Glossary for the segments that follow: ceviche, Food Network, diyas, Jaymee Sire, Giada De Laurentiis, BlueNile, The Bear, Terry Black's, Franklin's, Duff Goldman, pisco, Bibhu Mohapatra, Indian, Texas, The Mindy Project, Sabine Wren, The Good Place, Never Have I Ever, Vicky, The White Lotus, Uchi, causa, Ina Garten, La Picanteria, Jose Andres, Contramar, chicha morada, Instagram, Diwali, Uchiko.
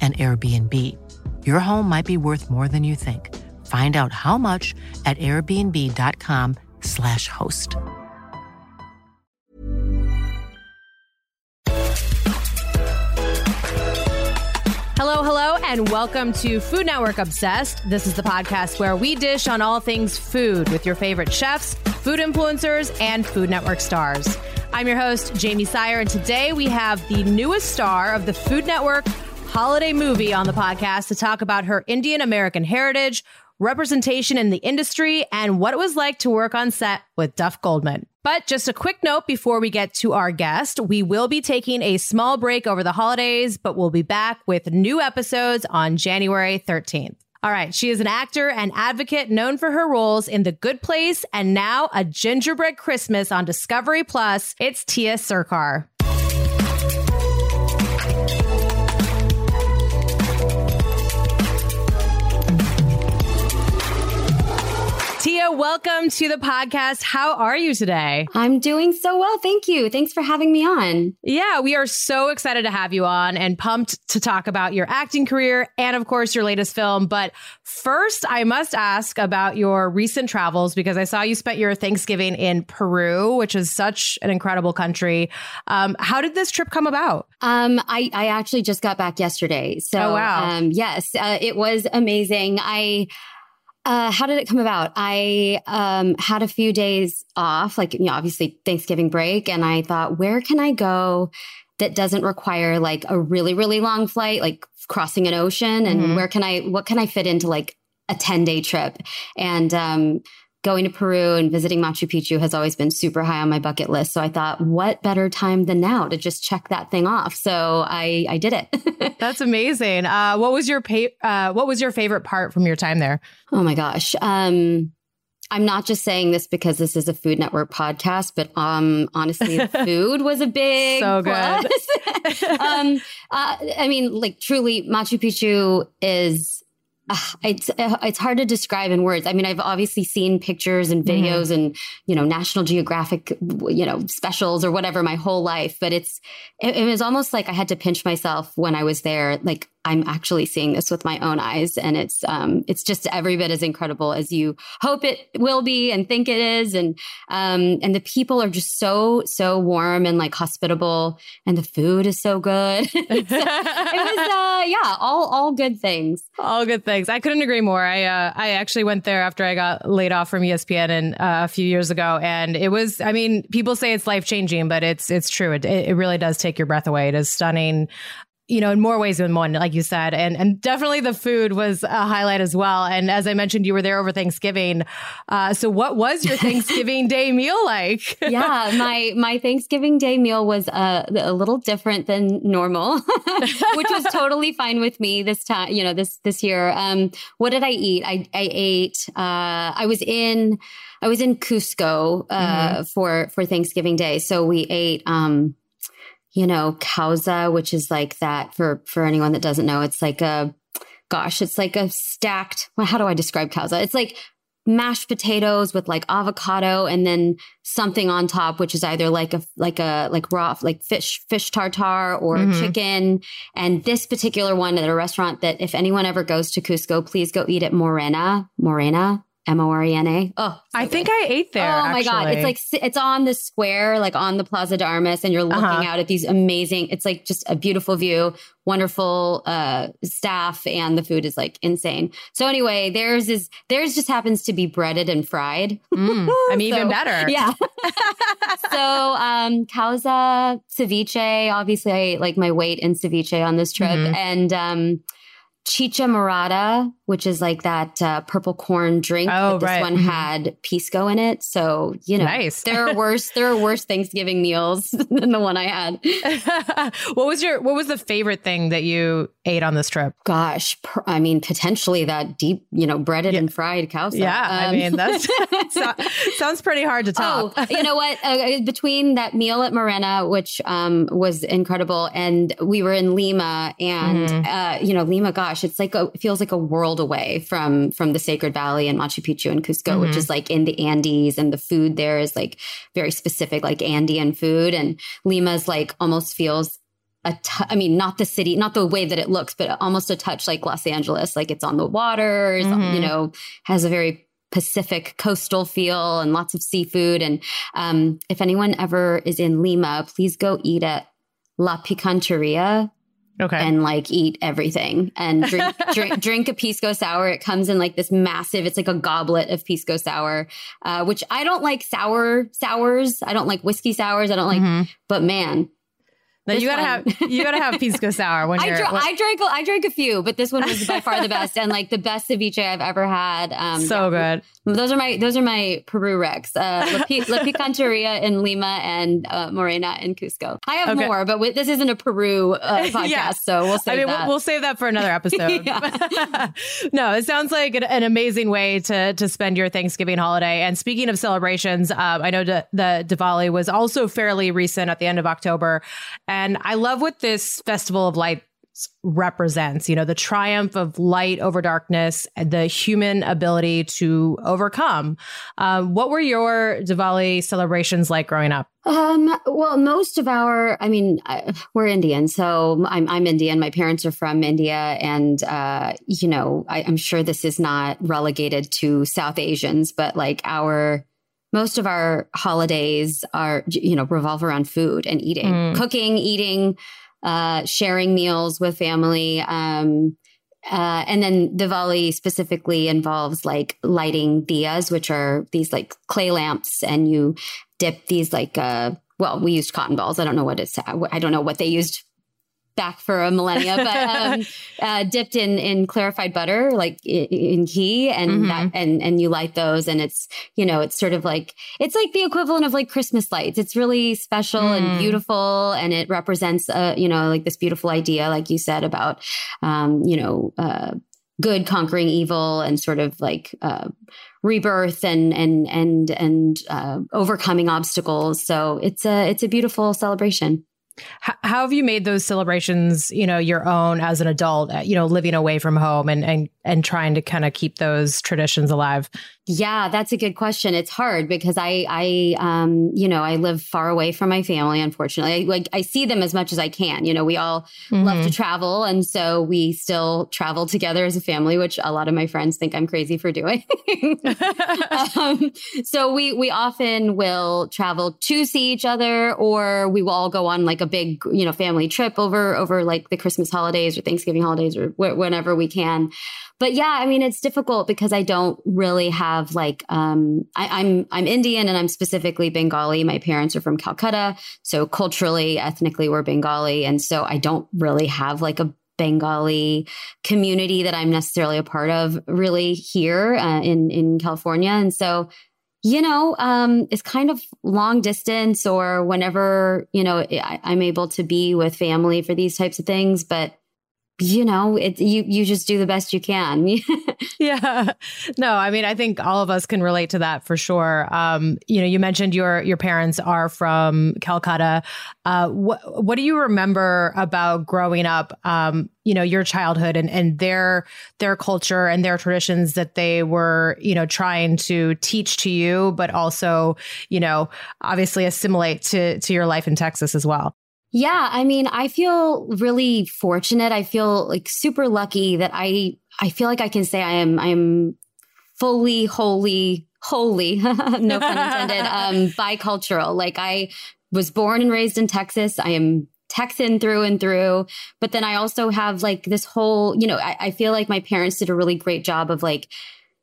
an Airbnb. Your home might be worth more than you think. Find out how much at airbnb.com/host. Hello, hello, and welcome to Food Network Obsessed. This is the podcast where we dish on all things food with your favorite chefs, food influencers, and Food Network stars. I'm your host, Jaymee Sire, and today we have the newest star of the Food Network holiday movie on the podcast to talk about her Indian American heritage, representation in the industry, and what it was like to work on set with Duff Goldman. But just a quick note before we get to our guest, we will be taking a small break over the holidays, but we'll be back with new episodes on January 13th. All right, she is an actor and advocate known for her roles in The Good Place and now A Gingerbread Christmas on Discovery Plus. It's Tiya Sircar. Tiya, welcome to the podcast. How are you today? I'm doing so well. Thank you. Thanks for having me on. Yeah, we are so excited to have you on and pumped to talk about your acting career and, of course, your latest film. But first, I must ask about your recent travels, because I saw you spent your Thanksgiving in Peru, which is such an incredible country. How did this trip come about? I actually just got back yesterday. So, oh, wow. Yes, it was amazing. How did it come about? I had a few days off, like, you know, obviously Thanksgiving break. And I thought, where can I go that doesn't require like a really, really long flight, like crossing an ocean? And where can I, what can I fit into like a 10-day trip? And going to Peru and visiting Machu Picchu has always been super high on my bucket list. So I thought, what better time than now to just check that thing off? So I did it. That's amazing. What was your favorite part from your time there? Oh my gosh. I'm not just saying this because this is a Food Network podcast, but honestly, food was a big plus. I mean, like truly, Machu Picchu is... It's hard to describe in words. I mean, I've obviously seen pictures and videos and, you know, National Geographic, you know, specials or whatever my whole life. But it was almost like I had to pinch myself when I was there. Like, I'm actually seeing this with my own eyes. And it's just every bit as incredible as you hope it will be and think it is. And the people are just so, so warm and like hospitable, and the food is so good. So it was, all good things. All good things. I couldn't agree more. I actually went there after I got laid off from ESPN a few years ago. And it was, I mean, people say it's life-changing, but it's true. It really does take your breath away. It is stunning. you know, in more ways than one, like you said. And definitely the food was a highlight as well. And as I mentioned, you were there over Thanksgiving. So what was your Thanksgiving Day meal like? Yeah, my Thanksgiving Day meal was a little different than normal, which was totally fine with me this time, you know, this year. What did I eat? I was in Cusco for Thanksgiving Day. So we ate, you know, causa, which is like that for anyone that doesn't know, it's like a stacked, well, how do I describe causa? It's like mashed potatoes with like avocado and then something on top, which is either like raw, like fish tartare or chicken. And this particular one at a restaurant that if anyone ever goes to Cusco, please go eat at Morena. Morena. Oh, so I think I ate there. Oh my God. It's on the square, like on the Plaza de Armas, and you're looking out at these amazing, it's like just a beautiful view, wonderful staff, and the food is like insane. So anyway, theirs just happens to be breaded and fried. I mean, so, even better. Yeah. So causa, ceviche, obviously I ate like my weight in ceviche on this trip. And, chicha morada, which is like that purple corn drink. Oh, but this one had pisco in it. So, you know, nice. there are worse Thanksgiving meals than the one I had. What was the favorite thing that you ate on this trip? Gosh, I mean, potentially that deep, you know, breaded and fried causa. Yeah, I mean, that sounds pretty hard to top. Oh, you know what? Between that meal at Morena, which was incredible, and we were in Lima, and, you know, Lima, gosh, it's like it feels like a world away from the Sacred Valley and Machu Picchu and Cusco, which is like in the Andes, and the food there is like very specific, like Andean food. And Lima's like almost feels not the city, not the way that it looks, but almost a touch like Los Angeles. Like it's on the water, you know, has a very Pacific coastal feel and lots of seafood. And if anyone ever is in Lima, please go eat at La Picanteria. Okay. And like eat everything and drink a pisco sour. It comes in like this massive, it's like a goblet of pisco sour, which I don't like sours. I don't like whiskey sours. I don't like, but man. Now you gotta have pisco sour. When I drank a few, but this one was by far the best, and like the best ceviche I've ever had. So good. Those are my Peru recs. La Picanteria in Lima and Morena in Cusco. I have more, but this isn't a Peru podcast, so we'll save that. We'll save that for another episode. No, it sounds like an amazing way to spend your Thanksgiving holiday. And speaking of celebrations, I know the Diwali was also fairly recent at the end of October. And I love what this Festival of Lights represents, you know, the triumph of light over darkness, the human ability to overcome. What were your Diwali celebrations like growing up? Well, most of our, I mean, we're Indian, so I'm Indian. My parents are from India, and you know, I'm sure this is not relegated to South Asians, but like most of our holidays are, you know, revolve around food and eating, cooking, eating, sharing meals with family. And then Diwali specifically involves like lighting diyas, which are these like clay lamps, and you dip these like, we used cotton balls. I don't know what they used back for a millennia, but dipped in clarified butter, like in ghee, and that, and you light those, and it's, you know, it's sort of like, it's like the equivalent of like Christmas lights. It's really special and beautiful, and it represents you know, like this beautiful idea, like you said, about you know, good conquering evil, and sort of like rebirth and overcoming obstacles. So it's a beautiful celebration. How have you made those celebrations, you know, your own as an adult, you know, living away from home and trying to kind of keep those traditions alive? Yeah, that's a good question. It's hard because I you know, I live far away from my family, unfortunately. I see them as much as I can. You know, we all love to travel. And so we still travel together as a family, which a lot of my friends think I'm crazy for doing. So we often will travel to see each other, or we will all go on like a a big, family trip over like the Christmas holidays or Thanksgiving holidays or whenever we can. But yeah, I mean, it's difficult because I don't really have like, I'm Indian and I'm specifically Bengali. My parents are from Calcutta. So culturally, ethnically, we're Bengali. And so I don't really have like a Bengali community that I'm necessarily a part of really here in California. And so, it's kind of long distance or whenever, I'm able to be with family for these types of things, but you just do the best you can. Yeah. No, I mean, I think all of us can relate to that for sure. You mentioned your parents are from Calcutta. What do you remember about growing up, your childhood and their culture and their traditions that they were, trying to teach to you, but also, obviously assimilate to your life in Texas as well? Yeah, I mean, I feel really fortunate. I feel like super lucky that I feel like I can say I am fully, wholly, no pun intended, bicultural. Like I was born and raised in Texas. I am Texan through and through. But then I also have like this whole, I feel like my parents did a really great job of like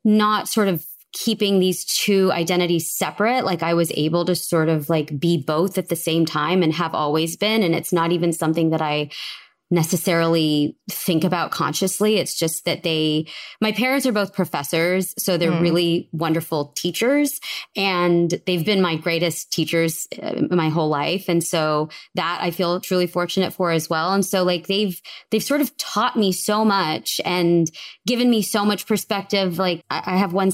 not sort of keeping these two identities separate. Like I was able to sort of like be both at the same time and have always been. And it's not even something that I necessarily think about consciously. It's just that my parents are both professors, so they're really wonderful teachers and they've been my greatest teachers my whole life. And so that I feel truly fortunate for as well. And so like they've sort of taught me so much and given me so much perspective. Like I have one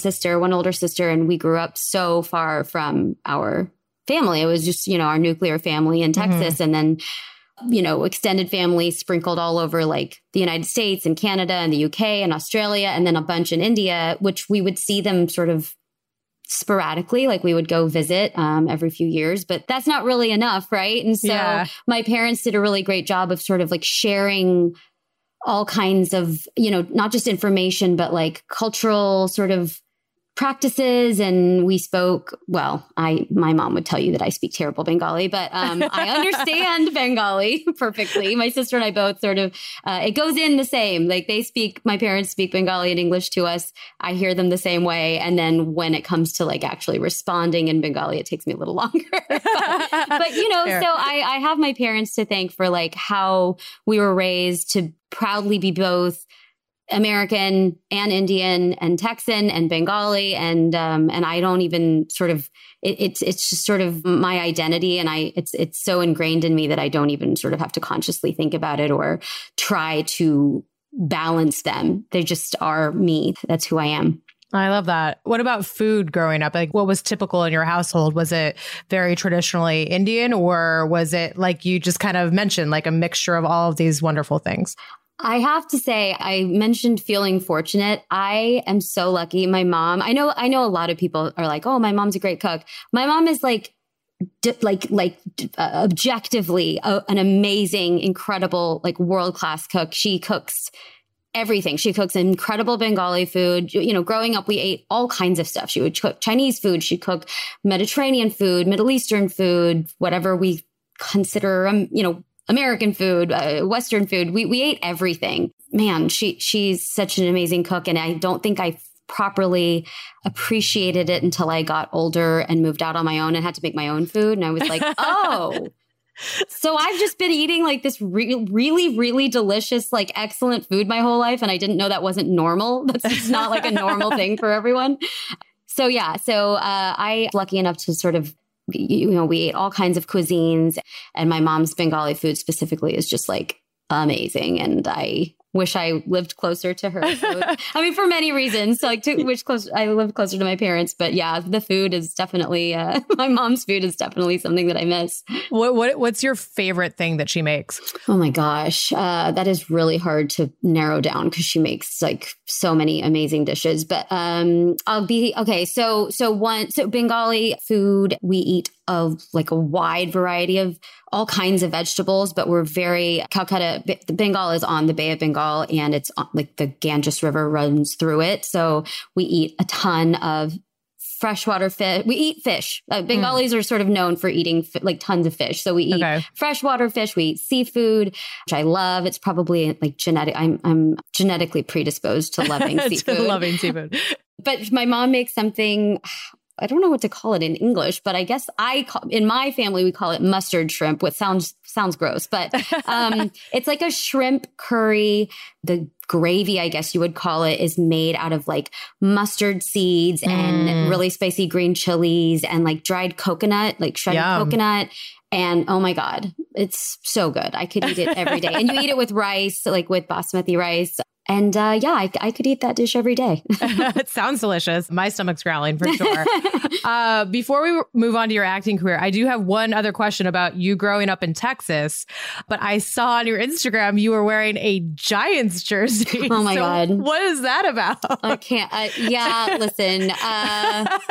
older sister, and we grew up so far from our family. It was just, our nuclear family in Texas. Mm-hmm. And then extended family sprinkled all over like the United States and Canada and the UK and Australia, and then a bunch in India, which we would see them sort of sporadically, like we would go visit every few years, but that's not really enough. Right. And so my parents did a really great job of sort of like sharing all kinds of, not just information, but like cultural sort of practices. And we spoke, my mom would tell you that I speak terrible Bengali, but I understand Bengali perfectly. My sister and I both sort of, it goes in the same, like my parents speak Bengali and English to us. I hear them the same way. And then when it comes to like actually responding in Bengali, it takes me a little longer, but Fair. So I have my parents to thank for like how we were raised to proudly be both American and Indian and Texan and Bengali. And I don't even sort of, it's just sort of my identity. And it's so ingrained in me that I don't even sort of have to consciously think about it or try to balance them. They just are me. That's who I am. I love that. What about food growing up? Like what was typical in your household? Was it very traditionally Indian, or was it like you just kind of mentioned, like a mixture of all of these wonderful things? I have to say, I mentioned feeling fortunate. I am so lucky. My mom, I know a lot of people are like, oh, my mom's a great cook. My mom is objectively an amazing, incredible, like world-class cook. She cooks everything. She cooks incredible Bengali food. Growing up, we ate all kinds of stuff. She would cook Chinese food. She'd cook Mediterranean food, Middle Eastern food, whatever we consider, American food, Western food. We ate everything. Man, she's such an amazing cook. And I don't think I properly appreciated it until I got older and moved out on my own and had to make my own food. And I was like, oh, so I've just been eating like this really, really delicious, like excellent food my whole life. And I didn't know that wasn't normal. That's just not like a normal thing for everyone. So yeah, I was lucky enough to sort of, we ate all kinds of cuisines, and my mom's Bengali food specifically is just like amazing. And I wish I lived closer to her. So, I mean, for many reasons, I lived closer to my parents, but yeah, the food is definitely, my mom's food is definitely something that I miss. What's your favorite thing that she makes? Oh my gosh. That is really hard to narrow down because she makes like so many amazing dishes, but, Bengali food, we eat a wide variety of all kinds of vegetables, but we're very Calcutta. Bengal is on the Bay of Bengal, and it's like the Ganges River runs through it. So we eat a ton of freshwater fish. We eat fish. Bengalis are sort of known for eating tons of fish. So we eat freshwater fish. We eat seafood, which I love. It's probably genetic. I'm genetically predisposed to loving seafood. But my mom makes something. I don't know what to call it in English, but I guess in my family, we call it mustard shrimp, which sounds gross, but it's like a shrimp curry. The gravy, I guess you would call it, is made out of mustard seeds and really spicy green chilies and dried coconut, shredded coconut. And oh my God, it's so good. I could eat it every day. And you eat it with rice, with basmati rice. And I could eat that dish every day. It sounds delicious. My stomach's growling for sure. Before we move on to your acting career, I do have one other question about you growing up in Texas. But I saw on your Instagram you were wearing a Giants jersey. Oh my God. What is that about? I can't. Listen. That's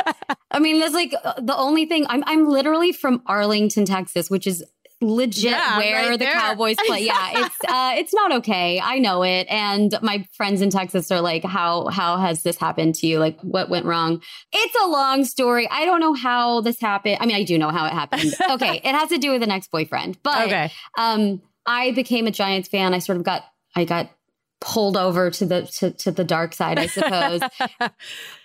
the only thing. I'm literally from Arlington, Texas, which is legit where the Cowboys play. Yeah, it's not okay. I know it. And my friends in Texas are like, how has this happened to you? What went wrong? It's a long story. I don't know how this happened. I mean, I do know how it happened. Okay. It has to do with an ex-boyfriend, but I became a Giants fan. I sort of got pulled over to the dark side, I suppose.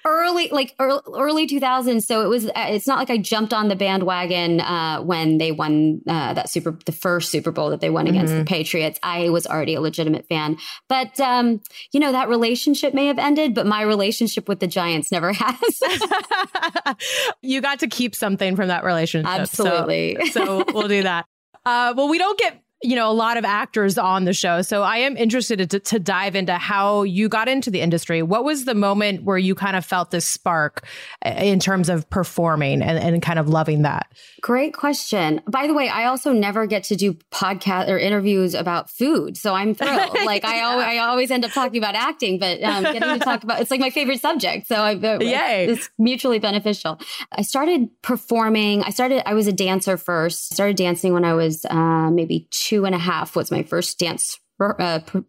early 2000s. So it's not like I jumped on the bandwagon when they won the first Super Bowl that they won against the Patriots. I was already a legitimate fan, but that relationship may have ended, but my relationship with the Giants never has. You got to keep something from that relationship. Absolutely. So we'll do that. We don't get a lot of actors on the show. So I am interested to dive into how you got into the industry. What was the moment where you kind of felt this spark in terms of performing and kind of loving that? Great question. By the way, I also never get to do podcasts or interviews about food. So I'm thrilled. I always end up talking about acting, but getting to talk about, it's my favorite subject. So it's mutually beneficial. I started performing. I was a dancer first. I started dancing when I was maybe 2.5 was my first dance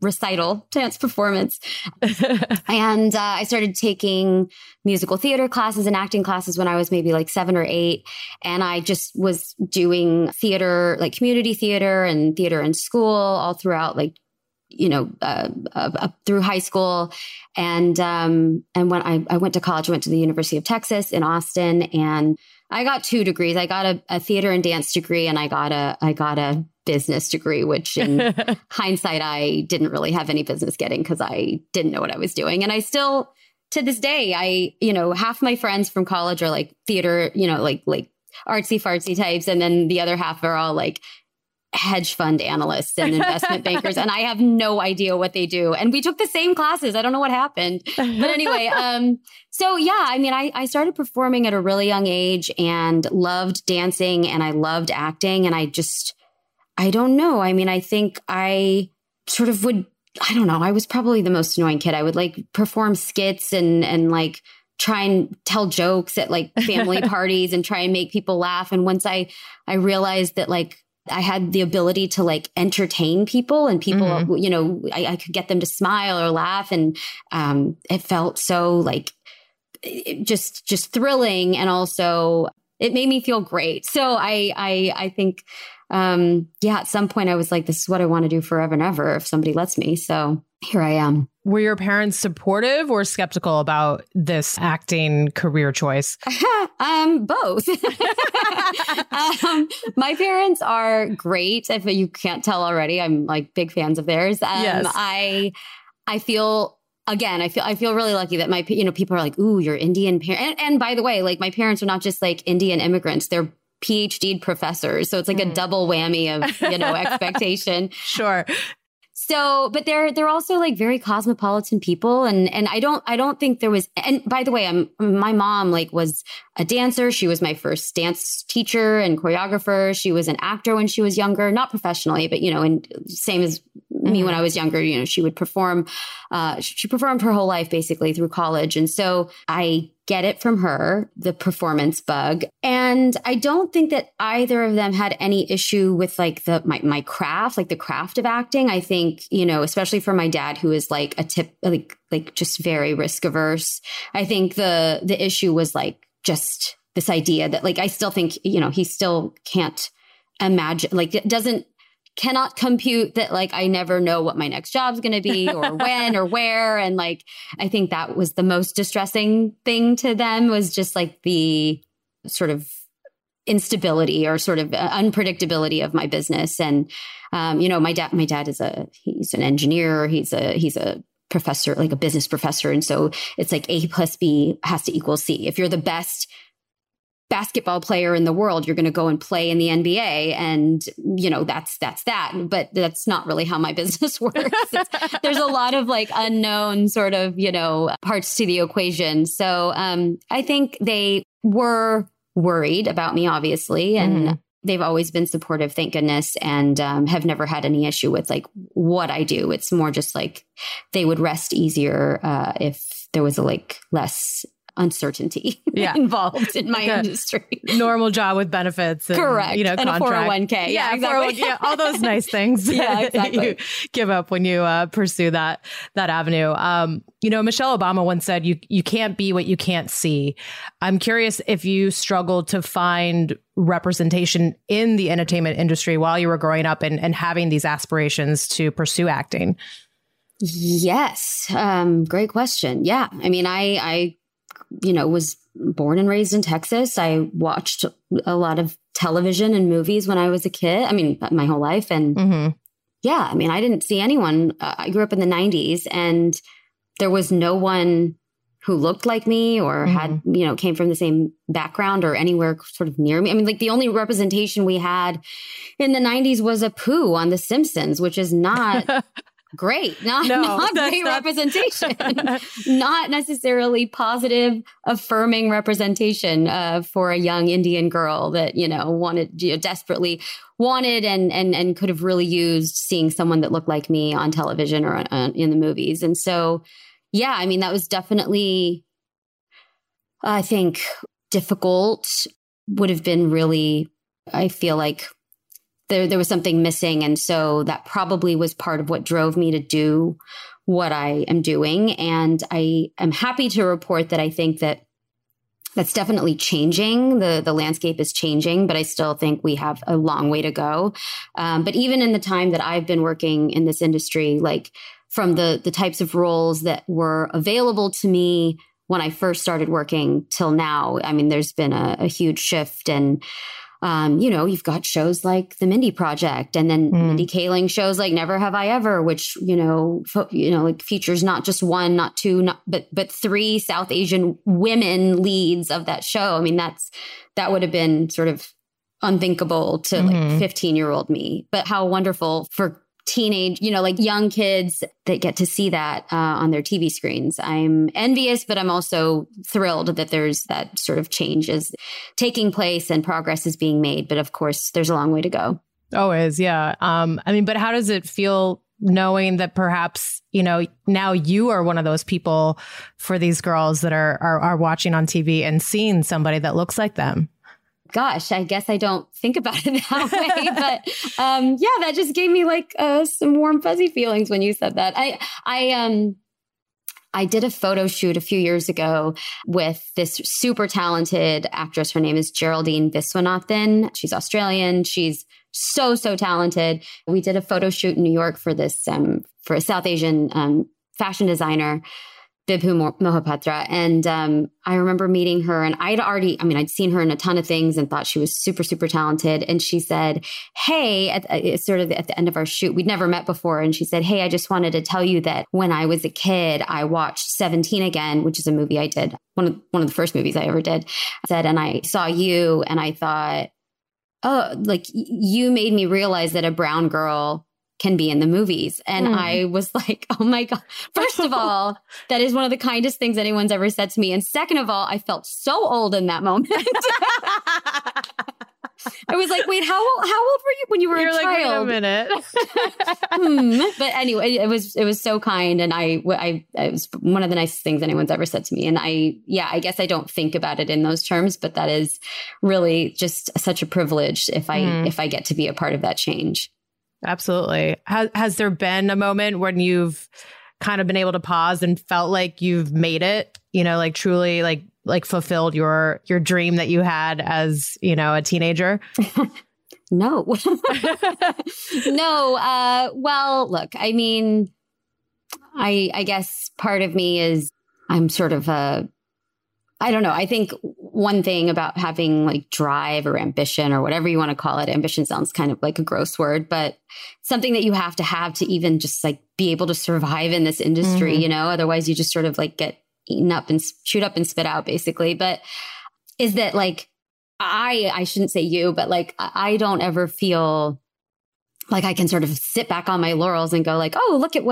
recital, dance performance. And I started taking musical theater classes and acting classes when I was maybe 7 or 8. And I just was doing theater, community theater in school all throughout, up through high school. And when I went to college, I went to the University of Texas in Austin, and I got 2 degrees. I got a theater and dance degree, and I got a business degree, which in hindsight, I didn't really have any business getting because I didn't know what I was doing. And I still, to this day, half my friends from college are theater, artsy fartsy types. And then the other half are all hedge fund analysts and investment bankers. And I have no idea what they do. And we took the same classes. I don't know what happened. But anyway, I started performing at a really young age and loved dancing and I loved acting. And I don't know. I mean, I think I sort of would, I don't know. I was probably the most annoying kid. I would perform skits and try and tell jokes at family parties and try and make people laugh. And once I realized that I had the ability to entertain people and people, I could get them to smile or laugh. And it felt so just thrilling. And also it made me feel great. So I think, at some point I was this is what I want to do forever and ever if somebody lets me. So here I am. Were your parents supportive or skeptical about this acting career choice? Both. My parents are great. If you can't tell already, I'm big fans of theirs. Yes. I feel really lucky that my, people are ooh, you're Indian parents. And by the way, my parents are not just Indian immigrants. They're PhD professors. So it's a double whammy of, expectation. Sure. So, but they're also very cosmopolitan people. And I don't think there was, and by the way, my mom was a dancer. She was my first dance teacher and choreographer. She was an actor when she was younger, not professionally, but, and same as me when I was younger, she would perform, she performed her whole life basically through college. And so I get it from her, the performance bug. And I don't think that either of them had any issue with my craft, the craft of acting. I think, especially for my dad, who is a tip, just very risk averse. I think the issue was just this idea that, like, I still think, you know, he still can't imagine, like, it cannot compute that, like, I never know what my next job's going to be or when or where. And, like, I think that was the most distressing thing to them, was just like the sort of instability or sort of unpredictability of my business. And, you know, my dad is he's an engineer. He's a professor, like a business professor. And so it's like A plus B has to equal C. If you're the best basketball player in the world, you're going to go and play in the NBA. And, you know, that's that, but that's not really how my business works. There's a lot of, like, unknown sort of, you know, parts to the equation. So I think they were worried about me, obviously, and they've always been supportive, thank goodness, and have never had any issue with, like, what I do. It's more just like they would rest easier if there was less uncertainty involved in my industry. Normal job with benefits. And, correct. You know, and contract. A 401k. Yeah, exactly. 401k, yeah, all those nice things exactly. You give up when you pursue that avenue. You know, Michelle Obama once said, you can't be what you can't see. I'm curious if you struggled to find representation in the entertainment industry while you were growing up and having these aspirations to pursue acting. Yes. Great question. Yeah. I mean, I you know, was born and raised in Texas. I watched a lot of television and movies when I was a kid. I mean, my whole life. And yeah, I mean, I didn't see anyone. I grew up in the 90s, and there was no one who looked like me or had, you know, came from the same background or anywhere sort of near me. I mean, like, the only representation we had in the 90s was a poo on The Simpsons, which is not... Great. Not great representation. Not necessarily positive, affirming representation for a young Indian girl that, you know, desperately wanted and could have really used seeing someone that looked like me on television or in the movies. And so, yeah, I mean, that was definitely, I think, difficult. Would have been really, I feel like, There was something missing. And so that probably was part of what drove me to do what I am doing. And I am happy to report that I think that that's definitely changing. The landscape is changing, but I still think we have a long way to go. But even in the time that I've been working in this industry, like, from the types of roles that were available to me when I first started working till now, I mean, there's been a huge shift. And you know, you've got shows like The Mindy Project, and then Mindy Kaling shows like Never Have I Ever, which, you know, like features not just one, not two, but three South Asian women leads of that show. I mean, that would have been sort of unthinkable to like 15-year-old me, but how wonderful for teenage, you know, like young kids that get to see that on their TV screens. I'm envious, but I'm also thrilled that there's that sort of change is taking place and progress is being made. But of course, there's a long way to go. Always. Yeah. I mean, but how does it feel knowing that perhaps, you know, now you are one of those people for these girls that are watching on TV and seeing somebody that looks like them? Gosh, I guess I don't think about it that way, but yeah, that just gave me like some warm fuzzy feelings when you said that. I did a photo shoot a few years ago with this super talented actress. Her name is Geraldine Viswanathan. She's Australian. She's so talented. We did a photo shoot in New York for this for a South Asian fashion designer, Bibhu Mohapatra. And I remember meeting her, and I'd seen her in a ton of things and thought she was super, super talented. And she said, hey, at the end of our shoot, we'd never met before. And she said, hey, I just wanted to tell you that when I was a kid, I watched 17 again, which is a movie I did. One of the first movies I ever did. And I saw you and I thought, oh, like, you made me realize that a brown girl can be in the movies. And I was like, oh my God. First of all, that is one of the kindest things anyone's ever said to me. And second of all, I felt so old in that moment. I was like, wait, how old were you when you were a child? Wait a minute. But anyway, it was so kind. And it was one of the nicest things anyone's ever said to me. And I guess I don't think about it in those terms, but that is really just such a privilege if I get to be a part of that change. Absolutely. Has there been a moment when you've kind of been able to pause and felt like you've made it, you know, like truly like like fulfilled your dream that you had as, you know, a teenager? No. No. Well, look, I mean, I guess part of me is I'm sort of a, I don't know. I think one thing about having like drive or ambition or whatever you want to call it, ambition sounds kind of like a gross word, but something that you have to even just like be able to survive in this industry, mm-hmm. you know, otherwise you just sort of like get eaten up and chewed up and spit out basically. But is that like, I shouldn't say you, but like, I don't ever feel like I can sort of sit back on my laurels and go like, oh, look at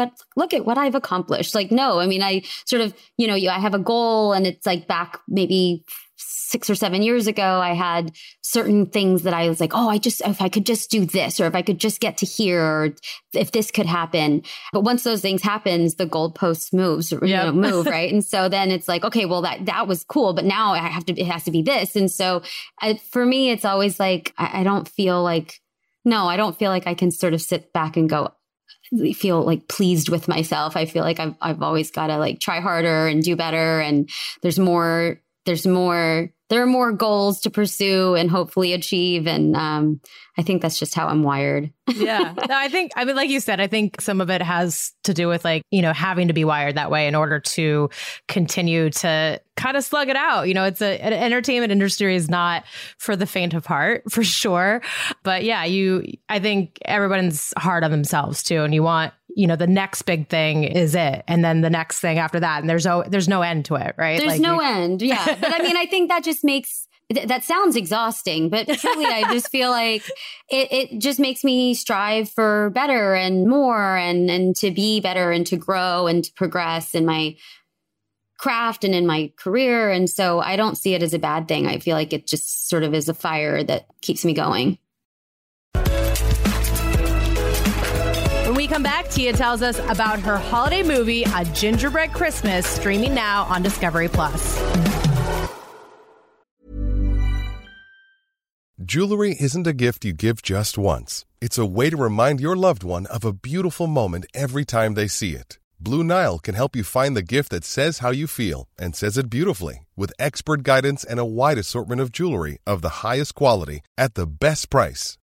what I've accomplished. Like, no, I mean, I sort of, you know, I have a goal and it's like back maybe 6 or 7 years ago, I had certain things that I was like, oh, if I could just do this, or if I could just get to here, or if this could happen. But once those things happen, the goalposts move, right? And so then it's like, okay, well, that was cool, but now it has to be this. And so for me, it's always like, I don't feel like I can sort of sit back and go feel like pleased with myself. I feel like I've always got to like try harder and do better. And there are more goals to pursue and hopefully achieve. And I think that's just how I'm wired. Yeah. No, I mean, like you said, I think some of it has to do with like, you know, having to be wired that way in order to continue to kind of slug it out. You know, it's an entertainment industry is not for the faint of heart, for sure. But yeah, I think everyone's hard on themselves too. And you want, you know, the next big thing is it. And then the next thing after that. And there's no end to it, right? There's like, no end. Yeah. But I mean, I think that just makes... that sounds exhausting, but truly, I just feel like it just makes me strive for better and more and to be better and to grow and to progress in my craft and in my career. And so I don't see it as a bad thing. I feel like it just sort of is a fire that keeps me going. When we come back, Tiya tells us about her holiday movie, A Gingerbread Christmas, streaming now on Discovery Plus. Jewelry isn't a gift you give just once. It's a way to remind your loved one of a beautiful moment every time they see it. Blue Nile can help you find the gift that says how you feel and says it beautifully, with expert guidance and a wide assortment of jewelry of the highest quality at the best price.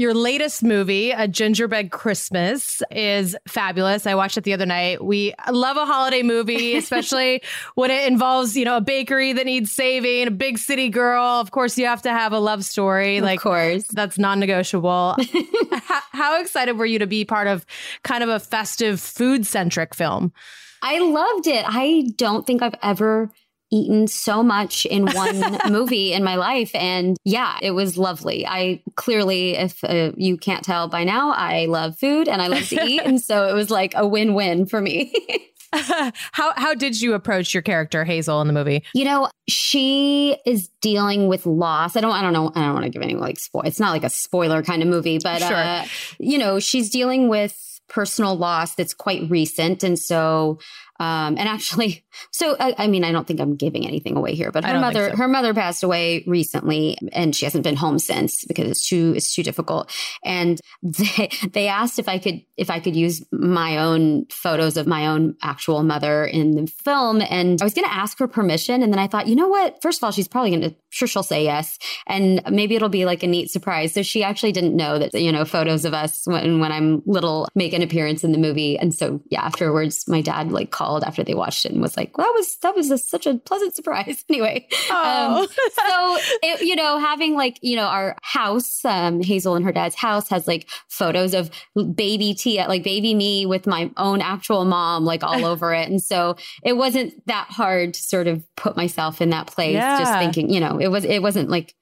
Your latest movie, A Gingerbread Christmas, is fabulous. I watched it the other night. We love a holiday movie, especially when it involves, you know, a bakery that needs saving, a big city girl. Of course, you have to have a love story. Like, of course. That's non-negotiable. How excited were you to be part of kind of a festive food-centric film? I loved it. I don't think I've ever eaten so much in one movie in my life. And yeah, it was lovely. I clearly, if you can't tell by now, I love food and I love to eat. And so it was like a win-win for me. How did you approach your character Hazel in the movie? You know, she is dealing with loss. I don't want to give any like spoil. It's not like a spoiler kind of movie, but sure. You know, she's dealing with personal loss that's quite recent, and so I don't think I'm giving anything away here, but her mother passed away recently and she hasn't been home since because it's too difficult. And they asked if I could use my own photos of my own actual mother in the film. And I was going to ask for permission. And then I thought, you know what? First of all, she'll say yes. And maybe it'll be like a neat surprise. So she actually didn't know that, you know, photos of us when I'm little make an appearance in the movie. And so yeah, afterwards, my dad like called after they watched it and was like, well, that was such a pleasant surprise. Anyway, so it, you know, having like, you know, our house, Hazel and her dad's house has like photos of baby Tiya, like baby me with my own actual mom, like all over it. And so it wasn't that hard to sort of put myself in that place, just thinking, you know, it wasn't like,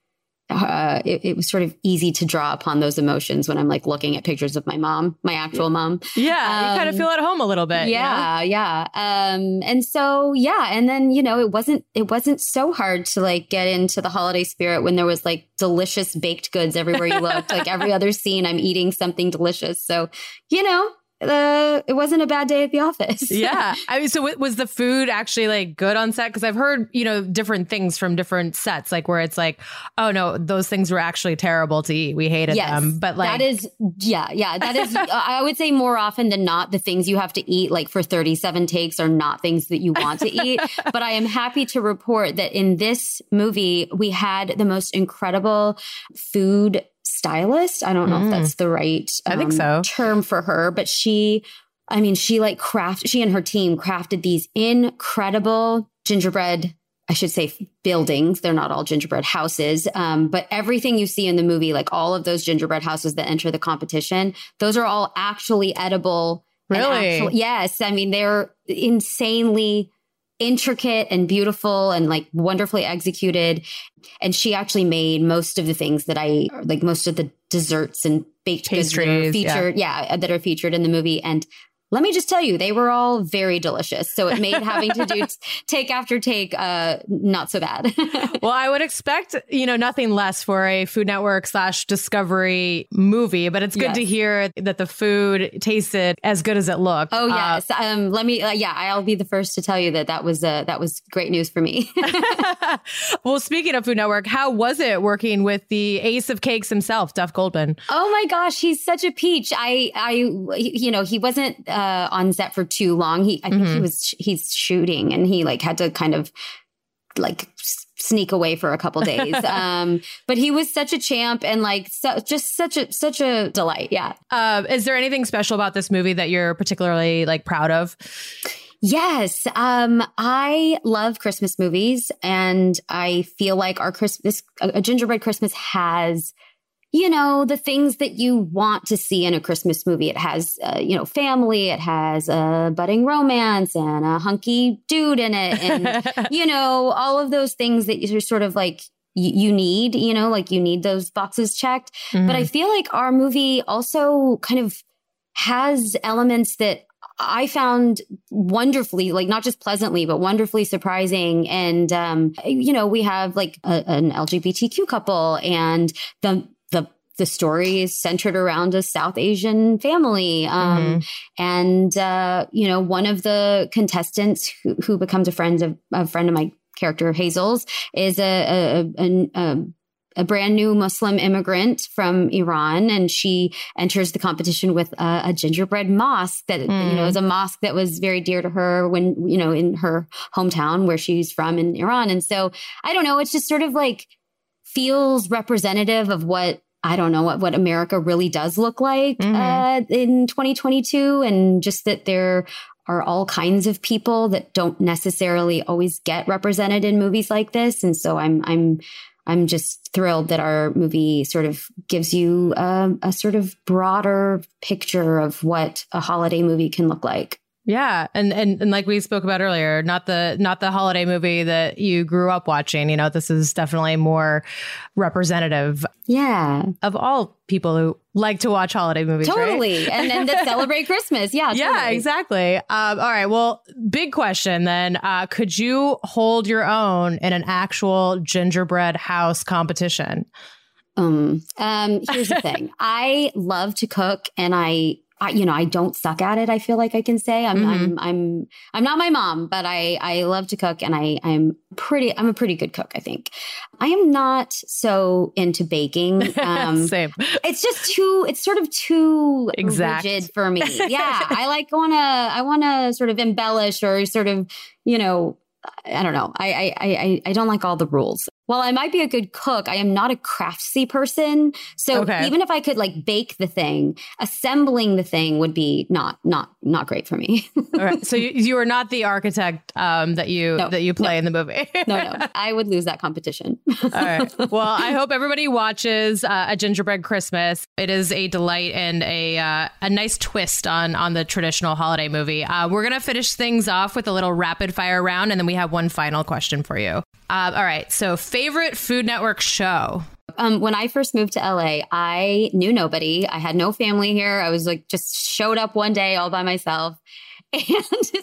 it was sort of easy to draw upon those emotions when I'm like looking at pictures of my mom, my actual mom. Yeah. You kind of feel at home a little bit. Yeah. You know? Yeah. And so, yeah. And then, you know, it wasn't so hard to like get into the holiday spirit when there was like delicious baked goods everywhere you looked. Like every other scene, I'm eating something delicious. So, you know, it wasn't a bad day at the office. Yeah. I mean, so was the food actually like good on set? Because I've heard, you know, different things from different sets, like where it's like, oh no, those things were actually terrible to eat. We hated them. But like, that is, I would say more often than not, the things you have to eat like for 37 takes are not things that you want to eat. But I am happy to report that in this movie, we had the most incredible food stylist. I don't know if that's the right term for her, but she and her team crafted these incredible gingerbread, I should say buildings. They're not all gingerbread houses. But everything you see in the movie, like all of those gingerbread houses that enter the competition, those are all actually edible. Really? Yes. I mean, they're insanely intricate and beautiful and like wonderfully executed. And she actually made most of the things that I like, most of the desserts and baked pastries featured, that are featured in the movie. And let me just tell you, they were all very delicious. So it made having to do take after take not so bad. Well, I would expect, you know, nothing less for a Food Network /Discovery movie, but it's good to hear that the food tasted as good as it looked. Oh, yes. I'll be the first to tell you that was great news for me. Well, speaking of Food Network, how was it working with the ace of cakes himself, Duff Goldman? Oh, my gosh. He's such a peach. He wasn't on set for too long. He's shooting and he like had to kind of like sneak away for a couple days. But he was such a champ and like such a delight. Yeah. Is there anything special about this movie that you're particularly like proud of? Yes. I love Christmas movies and I feel like our Christmas, A Gingerbread Christmas has, you know, the things that you want to see in a Christmas movie. It has, you know, family. It has a budding romance and a hunky dude in it. And, you know, all of those things that you're sort of like, you need, you know, like you need those boxes checked. Mm-hmm. But I feel like our movie also kind of has elements that I found wonderfully, like not just pleasantly, but wonderfully surprising. And, you know, we have like an LGBTQ couple and the story is centered around a South Asian family. And, you know, one of the contestants who becomes a friend of my character, Hazel's, is a brand new Muslim immigrant from Iran. And she enters the competition with a gingerbread mosque that, you know, is a mosque that was very dear to her when, you know, in her hometown where she's from in Iran. And so, I don't know, it's just sort of like feels representative of what, I don't know what America really does look like in 2022. And just that there are all kinds of people that don't necessarily always get represented in movies like this. And so I'm just thrilled that our movie sort of gives you a sort of broader picture of what a holiday movie can look like. Yeah. And like we spoke about earlier, not the holiday movie that you grew up watching. You know, this is definitely more representative. Yeah. Of all people who like to watch holiday movies. Totally. Right? And then that celebrate Christmas. Yeah. Totally. Yeah, exactly. All right. Well, big question then. Could you hold your own in an actual gingerbread house competition? Here's the thing. I love to cook, and I don't suck at it. I feel like I can say I'm not my mom, but I love to cook, and I'm a pretty good cook, I think. I am not so into baking. Same. It's just too exact. Rigid for me. Yeah. I want to sort of embellish or sort of, you know, I don't know. I don't like all the rules. While I might be a good cook, I am not a craftsy person. So even if I could like bake the thing, assembling the thing would be not great for me. All right. So you are not the architect that you play in the movie. No. I would lose that competition. All right. Well, I hope everybody watches A Gingerbread Christmas. It is a delight and a nice twist on the traditional holiday movie. We're going to finish things off with a little rapid fire round, and then we have one final question for you. All right. So favorite Food Network show? When I first moved to LA, I knew nobody. I had no family here. I was like, just showed up one day all by myself. And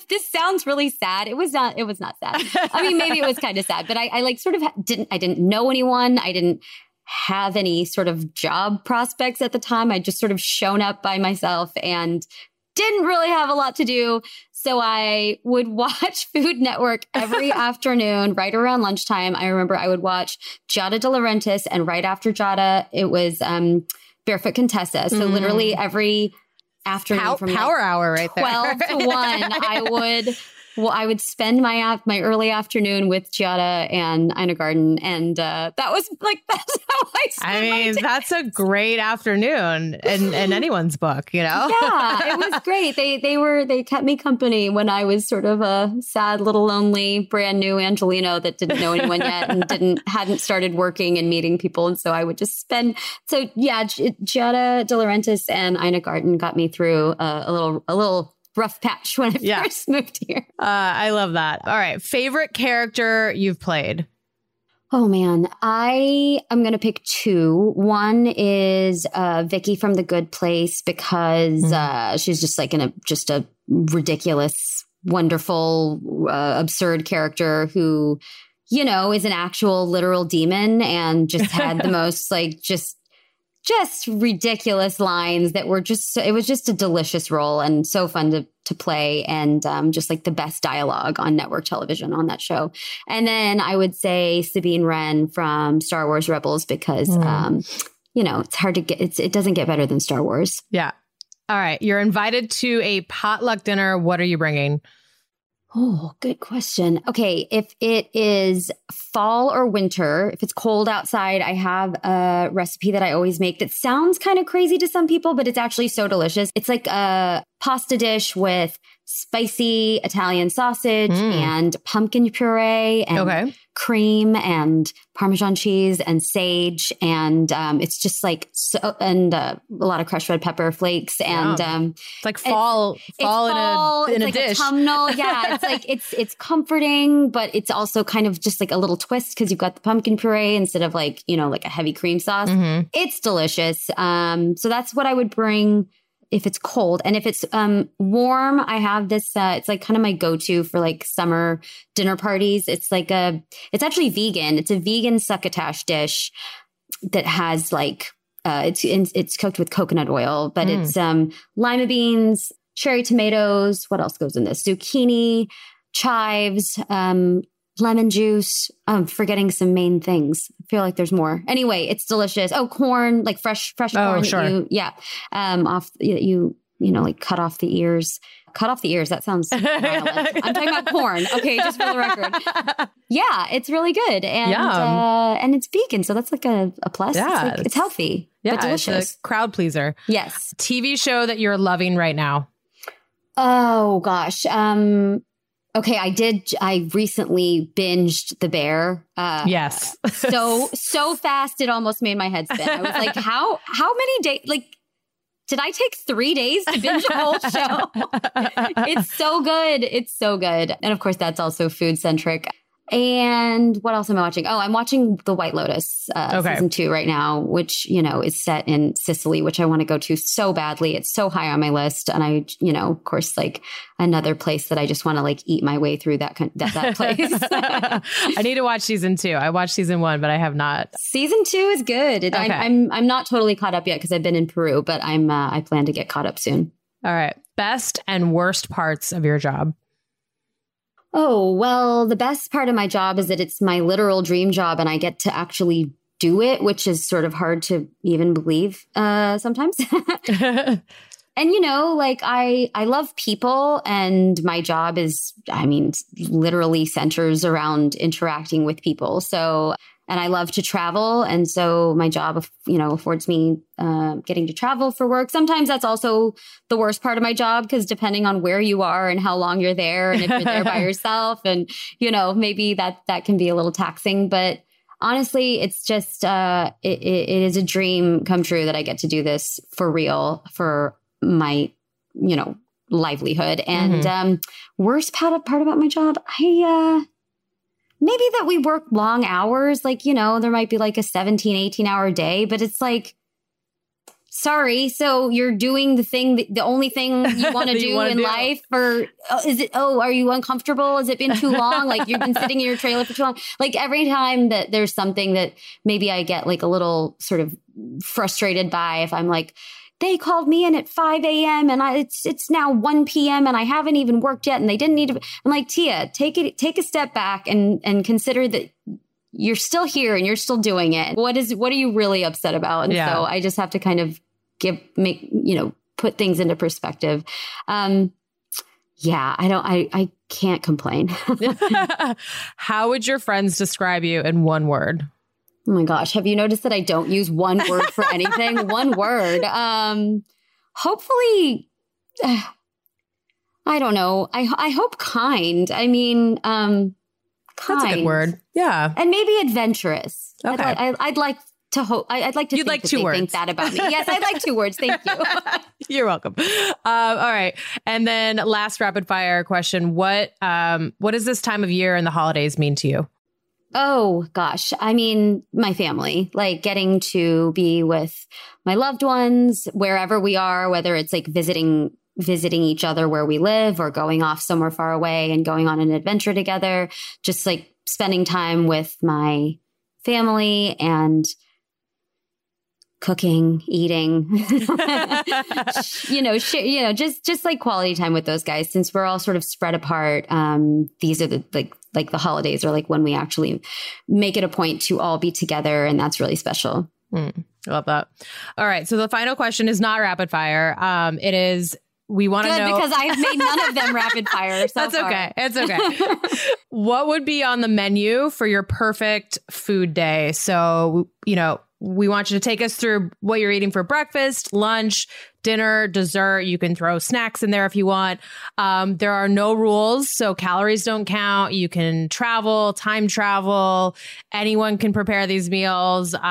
this sounds really sad. It was not sad. I mean, maybe it was kind of sad, but I didn't know anyone. I didn't have any sort of job prospects at the time. I just sort of shown up by myself and didn't really have a lot to do. So I would watch Food Network every afternoon, right around lunchtime. I remember I would watch Giada De Laurentiis, and right after Giada, it was Barefoot Contessa. So literally every afternoon from Power Hour right there, 12 to 1, I would spend my early afternoon with Giada and Ina Garten, and that's how I spent. I mean, that's a great afternoon in anyone's book, you know. Yeah, it was great. They kept me company when I was sort of a sad, little, lonely, brand new Angelino that didn't know anyone yet and hadn't started working and meeting people, and so I would just spend. So yeah, Giada De Laurentiis and Ina Garten got me through a little rough patch when I first moved here. I love that. All right. Favorite character you've played? Oh, man. I am going to pick two. One is Vicky from The Good Place, because she's just like a ridiculous, wonderful, absurd character who, you know, is an actual literal demon and just had the most like just ridiculous lines that were it was just a delicious role and so fun to play, and just like the best dialogue on network television on that show. And then I would say Sabine Wren from Star Wars Rebels, because, you know, it's hard to get, it doesn't get better than Star Wars. Yeah. All right. You're invited to a potluck dinner. What are you bringing? Oh, good question. Okay. If it is fall or winter, if it's cold outside, I have a recipe that I always make that sounds kind of crazy to some people, but it's actually so delicious. It's like a pasta dish with spicy Italian sausage and pumpkin puree and cream and Parmesan cheese and sage. And it's just like, a lot of crushed red pepper flakes. And it's like fall in a dish. It's autumnal. Yeah. It's like, it's comforting, but it's also kind of just like a little twist, because you've got the pumpkin puree instead of like, you know, like a heavy cream sauce. Mm-hmm. It's delicious. So that's what I would bring if it's cold. And if it's warm, I have this, it's like kind of my go-to for like summer dinner parties. It's like it's actually vegan. It's a vegan succotash dish that has like, it's cooked with coconut oil, but it's lima beans, cherry tomatoes. What else goes in this? Zucchini, chives, lemon juice. I'm forgetting some main things. I feel like there's more. Anyway, it's delicious. Oh, corn, like fresh corn. Oh, sure. Like cut off the ears. That sounds violent. I'm talking about corn. Okay. Just for the record. Yeah. It's really good. And it's vegan. So that's like a plus. Yeah, it's healthy, but delicious. It's a crowd pleaser. Yes. TV show that you're loving right now. Oh gosh. Okay, I recently binged The Bear. Yes. So fast it almost made my head spin. I was like, how many days, like did I take 3 days to binge a whole show? It's so good. It's so good. And of course, that's also food centric. And what else am I watching? Oh, I'm watching The White Lotus season 2 right now, which, you know, is set in Sicily, which I want to go to so badly. It's so high on my list. And I, you know, of course, like another place that I just want to like eat my way through that place. I need to watch season 2. I watched season 1, but I have not. Season 2 is good. Okay. I'm not totally caught up yet because I've been in Peru, but I plan to get caught up soon. All right. Best and worst parts of your job. Oh, well, the best part of my job is that it's my literal dream job and I get to actually do it, which is sort of hard to even believe sometimes. And, you know, like I love people and my job is, I mean, literally centers around interacting with people. So, and I love to travel. And so my job, you know, affords me getting to travel for work. Sometimes that's also the worst part of my job, because depending on where you are and how long you're there and if you're there by yourself and, you know, maybe that can be a little taxing. But honestly, it's just it is a dream come true that I get to do this for real for my, you know, livelihood. And worst part about my job, maybe that we work long hours, like, you know, there might be like a 17, 18 hour day, but it's like, sorry. So you're doing the thing, the only thing you want to do in life, or are you uncomfortable? Has it been too long? Like you've been sitting in your trailer for too long. Like every time that there's something that maybe I get like a little sort of frustrated by, if I'm like, they called me in at 5 a.m. and it's now 1 p.m. and I haven't even worked yet and they didn't need to. I'm like, Tiya, take a step back and consider that you're still here and you're still doing it. What are you really upset about? And so I just have to kind of put things into perspective. I can't complain. How would your friends describe you in one word? Oh my gosh. Have you noticed that I don't use one word for anything? One word. Hopefully, I don't know. I hope kind. I mean, kind. That's a good word. Yeah. And maybe adventurous. Okay. I'd like to hope. I'd like to You'd think, like that two they words. Think that about me. Yes, I'd like 2 words. Thank you. You're welcome. All right. And then last rapid fire question. What does this time of year and the holidays mean to you? Oh, gosh. I mean, my family, like getting to be with my loved ones wherever we are, whether it's like visiting each other where we live or going off somewhere far away and going on an adventure together, just like spending time with my family and cooking, eating, just like quality time with those guys, since we're all sort of spread apart. These are the like the holidays are like when we actually make it a point to all be together. And that's really special. I love that. All right. So the final question is not rapid fire. It is, we want to know, because I've made none of them rapid fire. So that's okay. It's okay. What would be on the menu for your perfect food day? So, you know, we want you to take us through what you're eating for breakfast, lunch, dinner, dessert. You can throw snacks in there if you want. There are no rules, so calories don't count. You can travel, time travel. Anyone can prepare these meals. There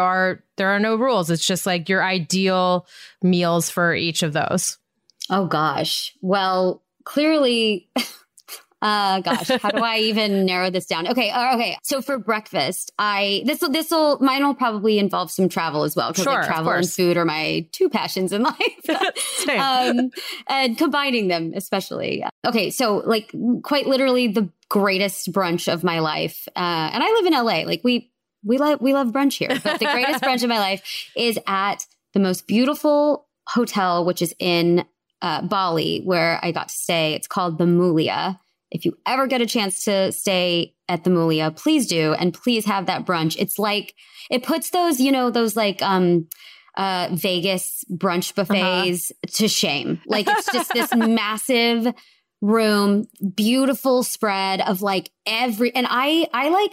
are no rules. It's just like your ideal meals for each of those. Oh, gosh. Well, clearly... how do I even narrow this down? Okay. So for breakfast, mine will probably involve some travel as well. Because sure, like travel and food are my 2 passions in life. And combining them, especially. Okay. So like quite literally the greatest brunch of my life. And I live in LA. Like we love brunch here, but the greatest brunch of my life is at the most beautiful hotel, which is in Bali, where I got to stay. It's called the Mulia. If you ever get a chance to stay at the Mulia, please do. And please have that brunch. It's like, it puts those, you know, those like Vegas brunch buffets to shame. Like it's just this massive room, beautiful spread of like I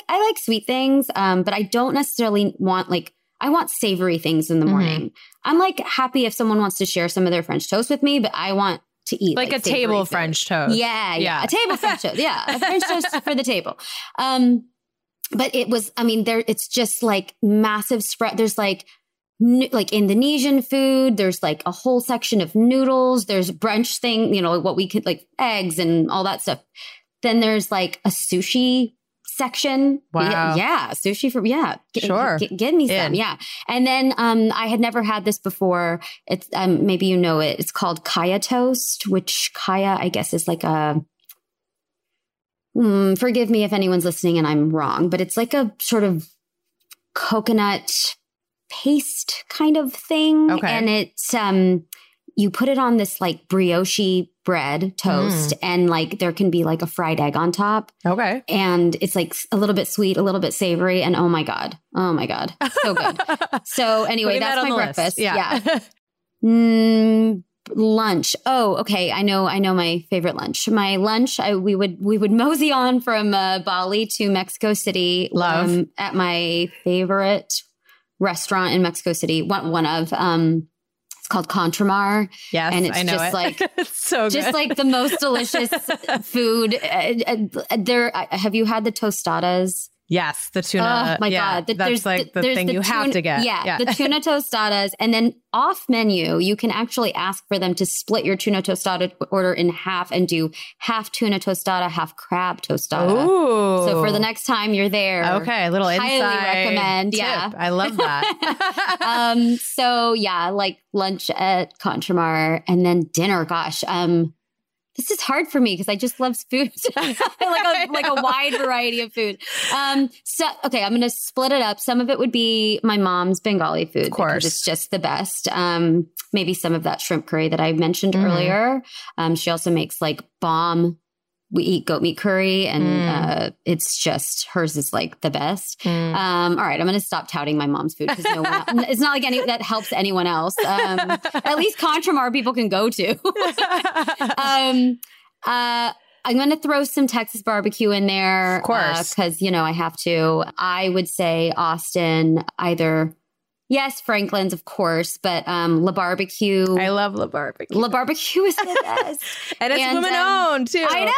like sweet things, but I don't necessarily want like, I want savory things in the morning. I'm like happy if someone wants to share some of their French toast with me, but I want to eat like a table food. French toast. Yeah. A table French toast. Yeah. A French toast for the table. But it was, I mean, there, it's just like massive spread. There's like like Indonesian food. There's like a whole section of noodles. There's brunch thing, you know, what we could like eggs and all that stuff. Then there's like a sushi section. Wow. Yeah. Sushi from, yeah. Sure. Get me some. Yeah. And then I had never had this before. It's maybe you know it. It's called kaya toast, which kaya, I guess, is like a, forgive me if anyone's listening and I'm wrong, but it's like a sort of coconut paste kind of thing. Okay. And it's, you put it on this like brioche bread toast and like there can be like a fried egg on top. Okay. And it's like a little bit sweet, a little bit savory. And oh my God. Oh my God. So good. So anyway, that's my breakfast. List. Yeah. Lunch. Oh, okay. I know my favorite lunch. My lunch, we would mosey on from Bali to Mexico City. Love. At my favorite restaurant in Mexico City. One of called Contramar. Yes, and it's it's so just good. Like the most delicious food. Have you had the tostadas? Yes, the tuna. Oh my God, that's like the thing you have to get. Yeah, the tuna tostadas, and then off menu, you can actually ask for them to split your tuna tostada order in half and do half tuna tostada, half crab tostada. Ooh! So for the next time you're there, okay, a little inside highly recommend. Tip. Yeah, I love that. So yeah, like lunch at Contramar, and then dinner. Gosh, this is hard for me because I just love food, like a wide variety of food. So, okay, I'm going to split it up. Some of it would be my mom's Bengali food. Of course. It's just the best. Maybe some of that shrimp curry that I mentioned earlier. She also makes like bomb. We eat goat meat curry and it's just hers is like the best. All right. I'm going to stop touting my mom's food because no one else, it's not like any that helps anyone else. At least Contramar people can go to. I'm going to throw some Texas barbecue in there. Of course. Because, I have to. I would say Austin either. Yes, Franklin's, of course, but La Barbecue. I love La Barbecue. La Barbecue is the best. And it's woman-owned, too. I know,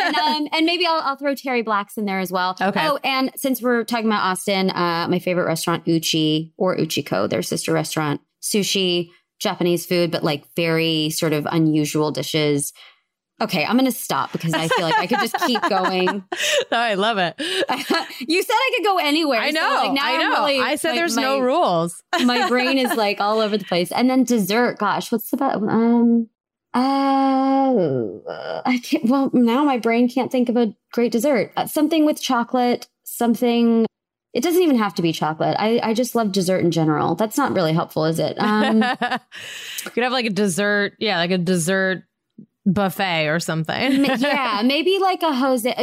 yeah. And maybe I'll throw Terry Black's in there as well. Okay. Oh, and since we're talking about Austin, my favorite restaurant, Uchi or Uchiko, their sister restaurant, sushi, Japanese food, but like very sort of unusual dishes. Okay, I'm going to stop because I feel like I could just keep going. No, I love it. You said I could go anywhere. I know. So like now I know. Really, I said there's no rules. My brain is like all over the place. And then dessert. Gosh, what's the best? I can't. Well, now my brain can't think of a great dessert. Something with chocolate. Something. It doesn't even have to be chocolate. I just love dessert in general. That's not really helpful, is it? You could have like a dessert. Yeah, like a dessert buffet or something. Yeah, maybe like a Jose,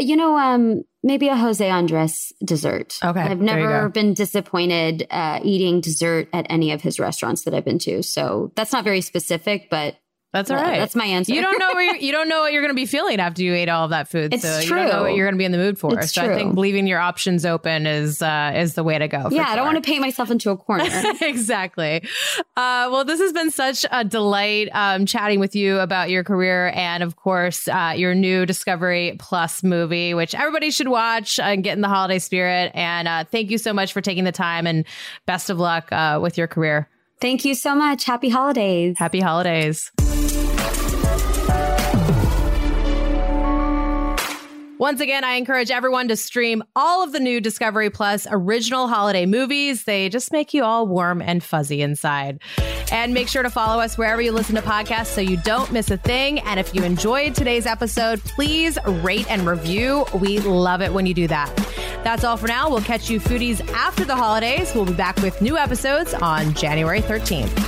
maybe a Jose Andres dessert. Okay. I've never been disappointed eating dessert at any of his restaurants that I've been to. So that's not very specific, but that's all right. That's my answer. You don't know where you don't know what you're going to be feeling after you ate all of that food. It's so true. You don't know what you're going to be in the mood for. It's so true. I think leaving your options open is the way to go. Yeah, I don't want to paint myself into a corner. Exactly. Well, this has been such a delight chatting with you about your career and, of course, your new Discovery Plus movie, which everybody should watch and get in the holiday spirit. And thank you so much for taking the time and best of luck with your career. Thank you so much. Happy holidays. Happy holidays. Once again, I encourage everyone to stream all of the new Discovery Plus original holiday movies. They just make you all warm and fuzzy inside. And make sure to follow us wherever you listen to podcasts so you don't miss a thing. And if you enjoyed today's episode, please rate and review. We love it when you do that. That's all for now. We'll catch you foodies after the holidays. We'll be back with new episodes on January 13th.